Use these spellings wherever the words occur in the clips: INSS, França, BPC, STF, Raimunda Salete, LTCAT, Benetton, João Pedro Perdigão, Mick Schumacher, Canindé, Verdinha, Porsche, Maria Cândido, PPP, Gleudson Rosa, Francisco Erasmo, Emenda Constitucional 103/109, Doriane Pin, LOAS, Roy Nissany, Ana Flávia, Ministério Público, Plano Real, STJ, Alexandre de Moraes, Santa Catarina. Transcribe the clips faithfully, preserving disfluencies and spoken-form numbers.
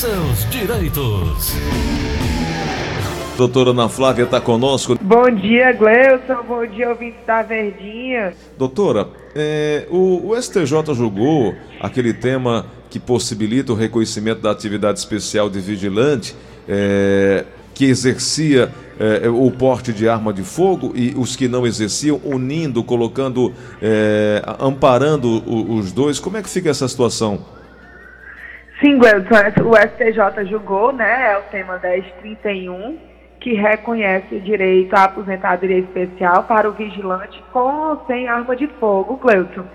seus direitos. Doutora Ana Flávia está conosco. Bom dia, Gleuson. Bom dia, ouvintes da Verdinha. Doutora, é, o, o S T J julgou aquele tema que possibilita o reconhecimento da atividade especial de vigilante é, que exercia é, o porte de arma de fogo e os que não exerciam, unindo, colocando, é, amparando o, os dois. Como é que fica essa situação? Sim, Gleuson, o S T J julgou, né, é o tema dez trinta e um, que reconhece o direito à aposentadoria especial para o vigilante com ou sem arma de fogo, Gleuson,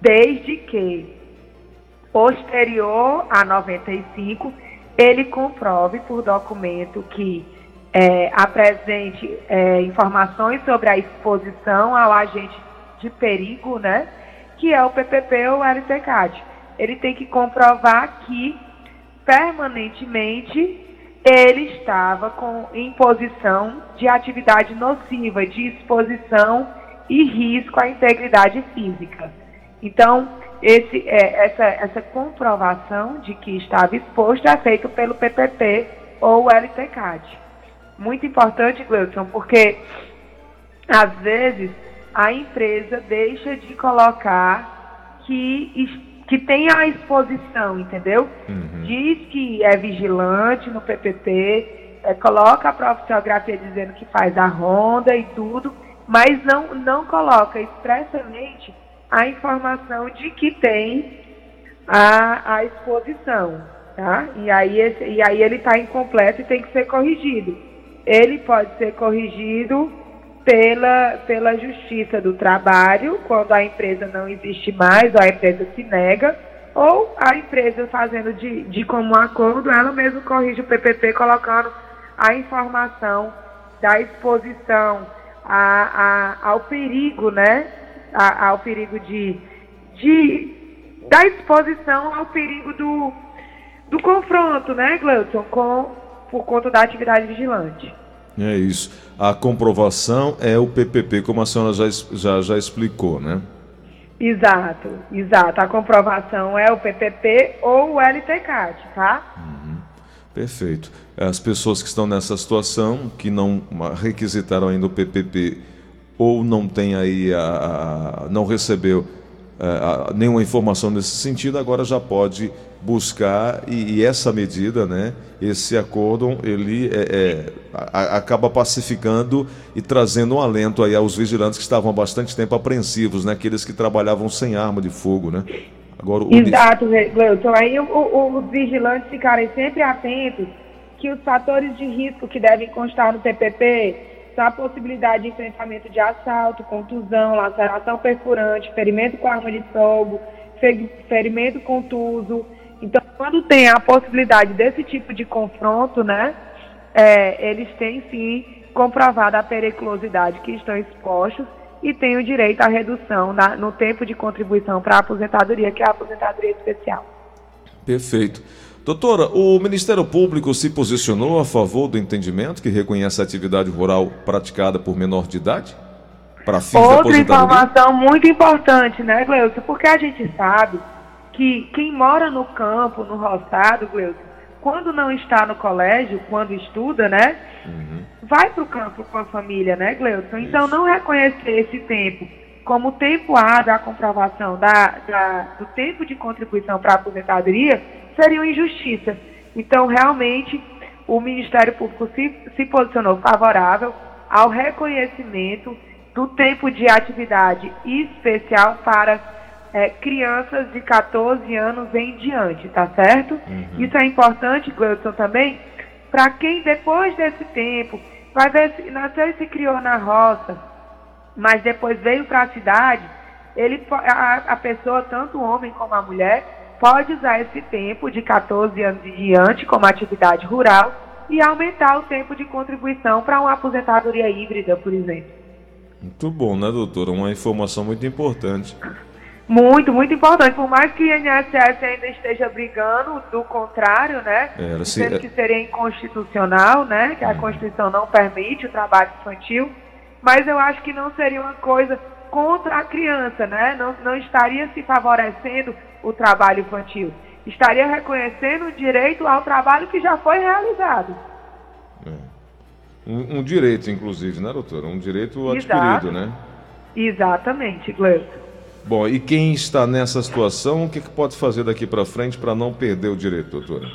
desde que, posterior a noventa e cinco, ele comprove por documento que é, apresente é, informações sobre a exposição ao agente de perigo, né, que é o P P P ou o L T C A T. Ele tem que comprovar que, permanentemente, ele estava com, em posição de atividade nociva, de exposição e risco à integridade física. Então, esse, é, essa, essa comprovação de que estava exposto é feita pelo P P P ou o L T C A T. Muito importante, Gleuson, porque, às vezes, a empresa deixa de colocar que, que tem a exposição, entendeu? Uhum. Diz que é vigilante no P P P, é, coloca a profissiografia dizendo que faz a ronda e tudo, mas não, não coloca expressamente a informação de que tem a, a exposição, tá? E aí, esse, e aí ele está incompleto e tem que ser corrigido. Ele pode ser corrigido Pela, pela Justiça do Trabalho, quando a empresa não existe mais, ou a empresa se nega, ou a empresa fazendo de, de comum acordo, ela mesma corrige o P P P colocando a informação da exposição a, a, ao perigo, né? A, ao perigo de, de... da exposição ao perigo do, do confronto, né, Gleuson, com, por conta da atividade vigilante. É isso. A comprovação é o P P P, como a senhora já, já, já explicou, né? Exato, exato. A comprovação é o P P P ou o L T C A T, tá? Uhum. Perfeito. As pessoas que estão nessa situação, que não requisitaram ainda o P P P ou não tem aí a, a, não recebeu a, a, nenhuma informação nesse sentido, agora já pode buscar e, e essa medida, né, esse acordo, ele é, é, a, acaba pacificando e trazendo um alento aí aos vigilantes que estavam há bastante tempo apreensivos, né, aqueles que trabalhavam sem arma de fogo, né? Agora, o... Exato, Gleuson. Aí o, o, os vigilantes ficarem sempre atentos que os fatores de risco que devem constar no P P P são a possibilidade de enfrentamento de assalto, contusão, laceração perfurante, ferimento com arma de fogo, ferimento contuso. Então, quando tem a possibilidade desse tipo de confronto, né, é, eles têm, sim, comprovado a periculosidade que estão expostos e têm o direito à redução na, no tempo de contribuição para a aposentadoria, que é a aposentadoria especial. Perfeito. Doutora, o Ministério Público se posicionou a favor do entendimento que reconhece a atividade rural praticada por menor de idade? Para fins da aposentadoria? Outra informação muito importante, né, Gleuson? Porque a gente sabe que quem mora no campo, no roçado, Gleuson, quando não está no colégio, quando estuda, né, uhum. vai para o campo com a família, né, Gleuson? Então, Isso. não reconhecer esse tempo como tempo A da comprovação da, da, do tempo de contribuição para a aposentadoria seria uma injustiça. Então, realmente, o Ministério Público se, se posicionou favorável ao reconhecimento do tempo de atividade especial para É, crianças de catorze anos em diante, tá certo? Uhum. Isso é importante, Gleuson, também, para quem depois desse tempo, vai ver se nasceu e se criou na roça, mas depois veio para a cidade, ele, a, a pessoa, tanto o homem como a mulher, pode usar esse tempo de catorze anos em diante como atividade rural e aumentar o tempo de contribuição para uma aposentadoria híbrida, por exemplo. Muito bom, né, doutora? Uma informação muito importante. Muito, muito importante. Por mais que o I N S S ainda esteja brigando do contrário, né? É, se... Sendo que seria inconstitucional, né? Que a uhum. Constituição não permite o trabalho infantil. Mas eu acho que não seria uma coisa contra a criança, né? Não, não estaria se favorecendo o trabalho infantil. estaria reconhecendo o direito ao trabalho que já foi realizado. É. Um, um direito, inclusive, né, doutora? Um direito adquirido, Exato. Né? Exatamente, Gleison. Bom, e quem está nessa situação, o que, que pode fazer daqui para frente para não perder o direito, doutora?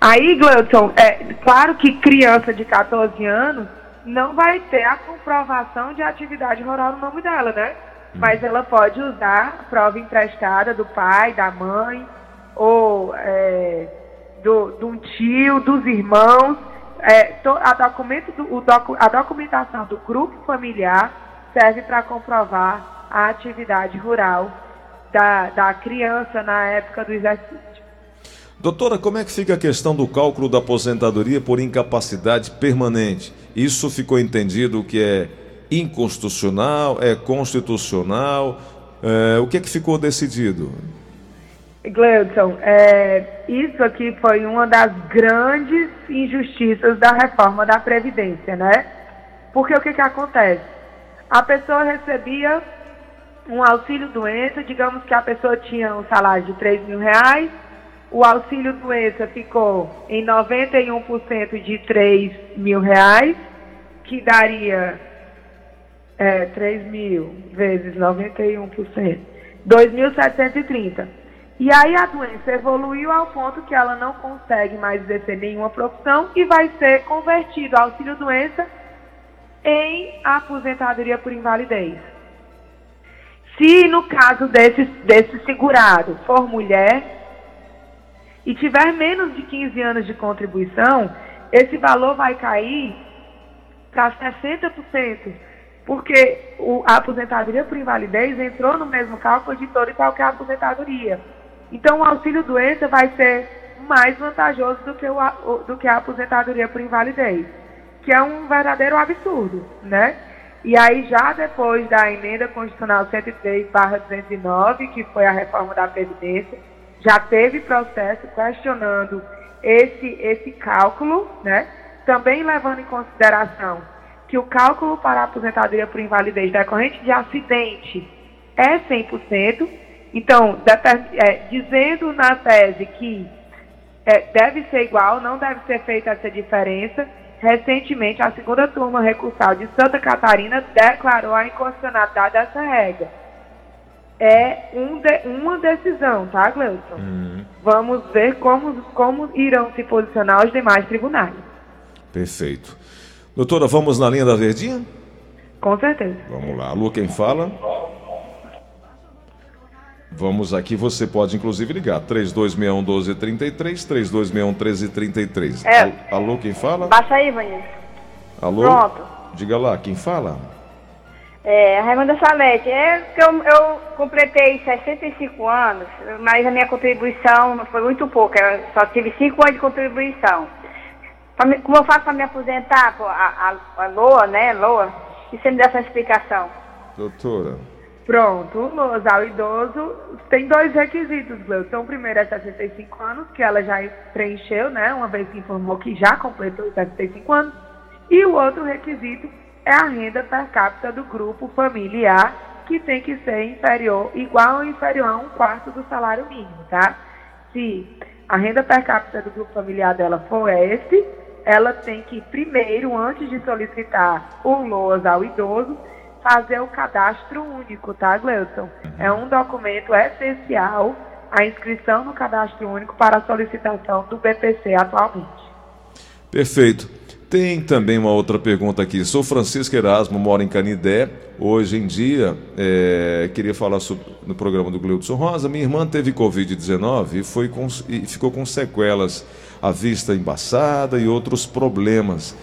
Aí, Gleison, é claro que criança de catorze anos não vai ter a comprovação de atividade rural no nome dela, né? Hum. Mas ela pode usar a prova emprestada do pai, da mãe, ou é, do, de um tio, dos irmãos, é, a, documento do, o docu, a documentação do grupo familiar serve para comprovar a atividade rural da, da criança na época do exercício. Doutora, como é que fica a questão do cálculo da aposentadoria por incapacidade permanente? Isso ficou entendido que é inconstitucional, é constitucional, é, o que é que ficou decidido? Gleudson, é, isso aqui foi uma das grandes injustiças da reforma da Previdência, né? Porque o que que acontece? A pessoa recebia um auxílio-doença, digamos que a pessoa tinha um salário de três mil reais, o auxílio-doença ficou em noventa e um por cento de três mil reais, que daria é, três mil vezes noventa e um por cento, dois mil setecentos e trinta. E aí a doença evoluiu ao ponto que ela não consegue mais exercer nenhuma profissão e vai ser convertido auxílio-doença em aposentadoria por invalidez. Se no caso desse, desse segurado for mulher e tiver menos de quinze anos de contribuição, esse valor vai cair para sessenta por cento, porque o, a aposentadoria por invalidez entrou no mesmo cálculo de toda e qualquer aposentadoria. Então, o auxílio-doença vai ser mais vantajoso do que, o, do que a aposentadoria por invalidez, que é um verdadeiro absurdo, né? E aí, já depois da Emenda Constitucional cento e três barra cento e nove, que foi a reforma da Previdência, já teve processo questionando esse, esse cálculo, né? Também levando em consideração que o cálculo para a aposentadoria por invalidez decorrente de acidente é cem por cento, Então, é, dizendo na tese que é, deve ser igual, não deve ser feita essa diferença, recentemente a segunda turma recursal de Santa Catarina declarou a inconstitucionalidade dessa regra. É um de, uma decisão, tá, Gleudson? Uhum. Vamos ver como, como irão se posicionar os demais tribunais. Perfeito. Doutora, vamos na linha da verdinha? Com certeza. Vamos lá. Alô, quem fala? Vamos aqui, você pode inclusive ligar, três dois seis um um dois três três, três dois seis um um três três três. É. Alô, quem fala? Baixa aí, Vanessa. Alô? Pronto. Diga lá, quem fala? É, a Raimunda Salete. É que eu, eu completei sessenta e cinco anos, mas a minha contribuição foi muito pouca, eu só tive cinco anos de contribuição. Como eu faço para me aposentar? A, a, a L O A, né? L O A. E você me dá essa explicação. Doutora... Pronto, o L O A S ao idoso tem dois requisitos, Gleuton. Então, primeiro é sessenta e cinco anos, que ela já preencheu, né? Uma vez que informou que já completou sessenta e cinco anos. E o outro requisito é a renda per capita do grupo familiar, que tem que ser inferior, igual ou inferior a um quarto do salário mínimo, tá? Se a renda per capita do grupo familiar dela for esse, ela tem que primeiro, antes de solicitar o L O A S ao idoso, fazer o cadastro único, tá, Gleudson? É um documento essencial a inscrição no cadastro único para a solicitação do B P C atualmente. Perfeito. Tem também uma outra pergunta aqui. Sou Francisco Erasmo, moro em Canindé. Hoje em dia, é, queria falar sobre, no programa do Gleudson Rosa, minha irmã teve covid dezenove e, foi com, e ficou com sequelas, a vista embaçada e outros problemas.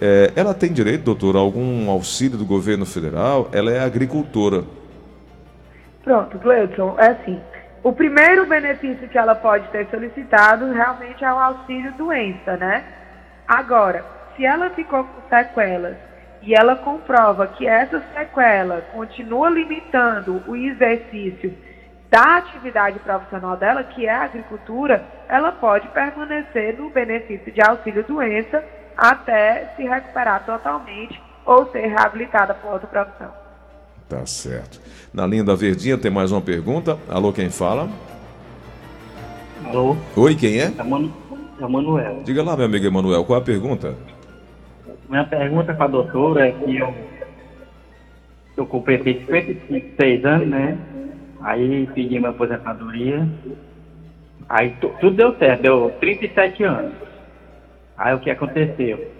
É, ela tem direito, doutora, a algum auxílio do governo federal? Ela é agricultora. Pronto, Gleudson, é assim. O primeiro benefício que ela pode ter solicitado realmente é o auxílio doença, né? Agora, se ela ficou com sequelas e ela comprova que essa sequela continua limitando o exercício da atividade profissional dela, que é a agricultura, ela pode permanecer no benefício de auxílio doença até se recuperar totalmente ou ser reabilitada por outra profissão. Tá certo. Na linha da verdinha tem mais uma pergunta. Alô, quem fala? Alô? Oi, quem é? É Manu... o Manuel. Diga lá, meu amigo Emanuel, qual é a pergunta? Minha pergunta para a doutora é que eu, eu completei cinquenta e seis anos, né? Aí pedi minha aposentadoria. Aí t- tudo deu certo, deu trinta e sete anos. Aí o que aconteceu?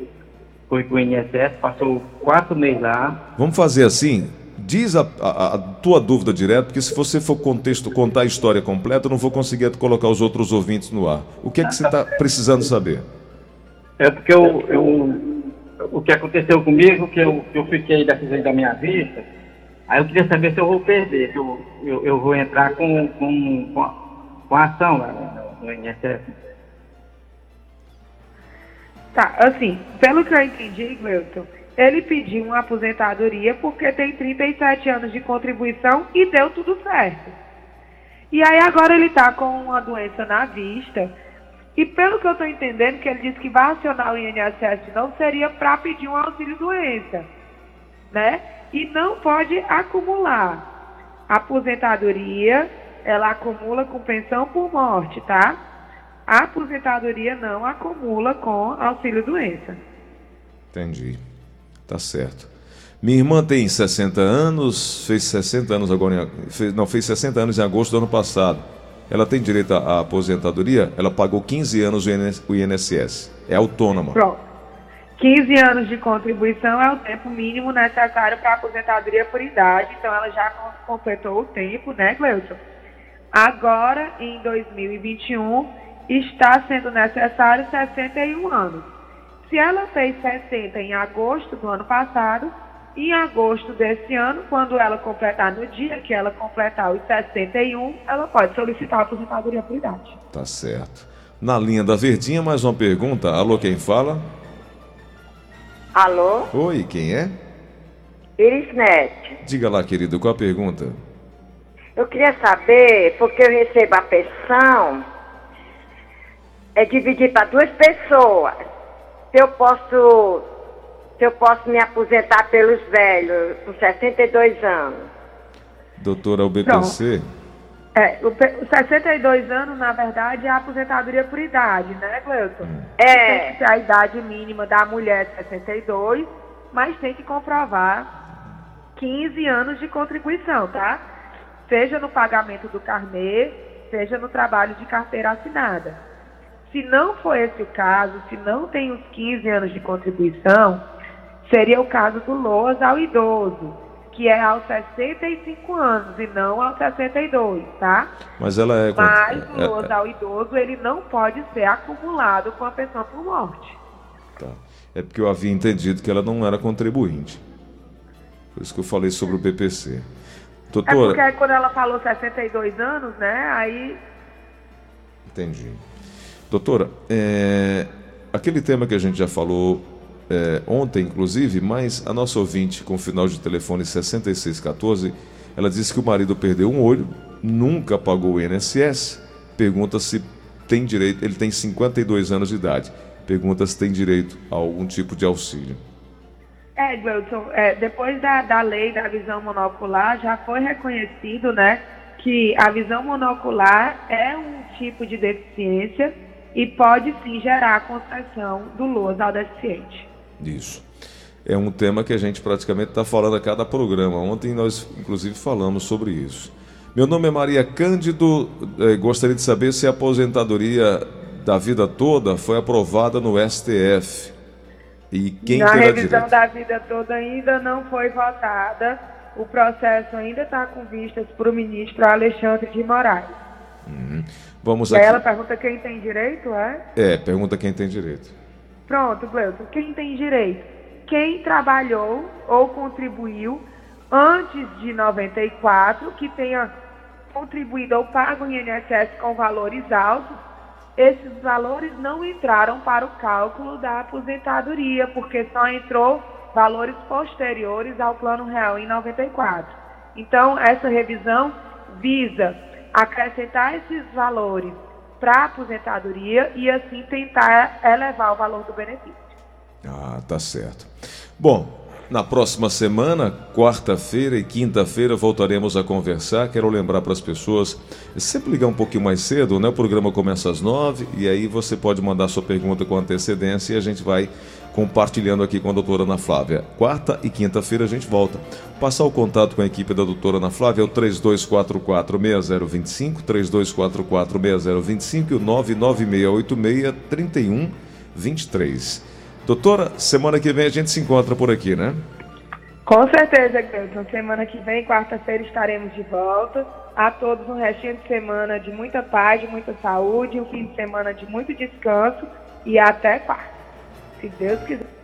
Foi com o I N S S, passou quatro meses lá. Vamos fazer assim? Diz a, a, a tua dúvida direto, porque se você for contexto, contar a história completa, eu não vou conseguir colocar os outros ouvintes no ar. O que é que você está precisando saber? É porque eu, eu, o que aconteceu comigo, que eu, eu fiquei decisão da minha vista, aí eu queria saber se eu vou perder, se eu, eu, eu vou entrar com, com, com, a, com a ação lá no I N S S. Tá, assim, pelo que eu entendi, Gleuton, ele pediu uma aposentadoria porque tem trinta e sete anos de contribuição e deu tudo certo. E aí agora ele está com uma doença na vista e pelo que eu estou entendendo, que ele disse que vai acionar o I N S S não seria para pedir um auxílio-doença, né? E não pode acumular. A aposentadoria, ela acumula com pensão por morte, tá? A aposentadoria não acumula com auxílio-doença. Entendi. Tá certo. Minha irmã tem sessenta anos, fez sessenta anos agora, em, fez, não, fez sessenta anos em agosto do ano passado. Ela tem direito à aposentadoria? Ela pagou quinze anos o I N S S. É autônoma. Pronto. quinze anos de contribuição é o tempo mínimo necessário para a aposentadoria por idade. Então, ela já completou o tempo, né, Gleuton? Agora, em dois mil e vinte e um, está sendo necessário sessenta e um anos. Se ela fez sessenta em agosto do ano passado, em agosto desse ano, quando ela completar, no dia que ela completar os sessenta e um, ela pode solicitar a aposentadoria por idade. Tá certo. Na linha da Verdinha, mais uma pergunta. Alô, quem fala? Alô? Oi, quem é? Iris Net. Diga lá, querido, qual a pergunta? Eu queria saber, porque eu recebo a pensão, é dividir para duas pessoas. Se eu posso, se eu posso me aposentar pelos velhos, com sessenta e dois anos. Doutora, o B P C? É, o sessenta e dois anos, na verdade, é a aposentadoria por idade, né, Gleuton? É. Tem que ter a idade mínima da mulher de sessenta e dois, mas tem que comprovar quinze anos de contribuição, tá? Seja no pagamento do carnê, seja no trabalho de carteira assinada. Se não for esse o caso, se não tem os quinze anos de contribuição, seria o caso do LOAS ao idoso, que é aos sessenta e cinco anos e não aos sessenta e dois, tá? Mas ela é... Mas o LOAS ao idoso, ele não pode ser acumulado com a pensão por morte. Tá. É porque eu havia entendido que ela não era contribuinte. Por isso que eu falei sobre o B P C. Doutora... É porque quando ela falou sessenta e dois anos, né, aí... Entendi. Doutora, é, aquele tema que a gente já falou é, ontem, inclusive, mas a nossa ouvinte com o final de telefone sessenta e seis catorze, ela disse que o marido perdeu um olho, nunca pagou o I N S S, pergunta se tem direito, ele tem cinquenta e dois anos de idade, pergunta se tem direito a algum tipo de auxílio. É, Gleuton, é, depois da, da lei da visão monocular, já foi reconhecido, né, que a visão monocular é um tipo de deficiência e pode sim gerar a concessão do LOAS ao deficiente. Isso. É um tema que a gente praticamente está falando a cada programa. Ontem nós, inclusive, falamos sobre isso. Meu nome é Maria Cândido. Eh, gostaria de saber se a aposentadoria da vida toda foi aprovada no S T F. E quem terá direito? A revisão da vida toda ainda não foi votada. O processo ainda está com vistas para o ministro Alexandre de Moraes. Uhum. Vamos aqui. Ela pergunta quem tem direito, é? É, pergunta quem tem direito. Pronto, Gleuton. Quem tem direito? Quem trabalhou ou contribuiu antes de noventa e quatro, que tenha contribuído ou pago em I N S S com valores altos, esses valores não entraram para o cálculo da aposentadoria, porque só entrou valores posteriores ao Plano Real em noventa e quatro. Então, essa revisão visa acrescentar esses valores para a aposentadoria e assim tentar elevar o valor do benefício. Ah, tá certo. Bom, Na próxima semana, quarta-feira e quinta-feira, voltaremos a conversar. Quero lembrar para as pessoas, sempre ligar um pouquinho mais cedo, né? O programa começa às nove e aí você pode mandar sua pergunta com antecedência e a gente vai compartilhando aqui com a doutora Ana Flávia. Quarta e quinta-feira a gente volta. Passar o contato com a equipe da doutora Ana Flávia é o três dois quatro quatro, seis zero dois cinco, três dois quatro quatro, seis zero dois cinco e o nove nove seis oito seis, três um dois três. Doutora, semana que vem a gente se encontra por aqui, né? Com certeza, Gleison. Semana que vem, quarta-feira, estaremos de volta. A todos um restinho de semana de muita paz, de muita saúde, um fim de semana de muito descanso e até quarta. Se Deus quiser.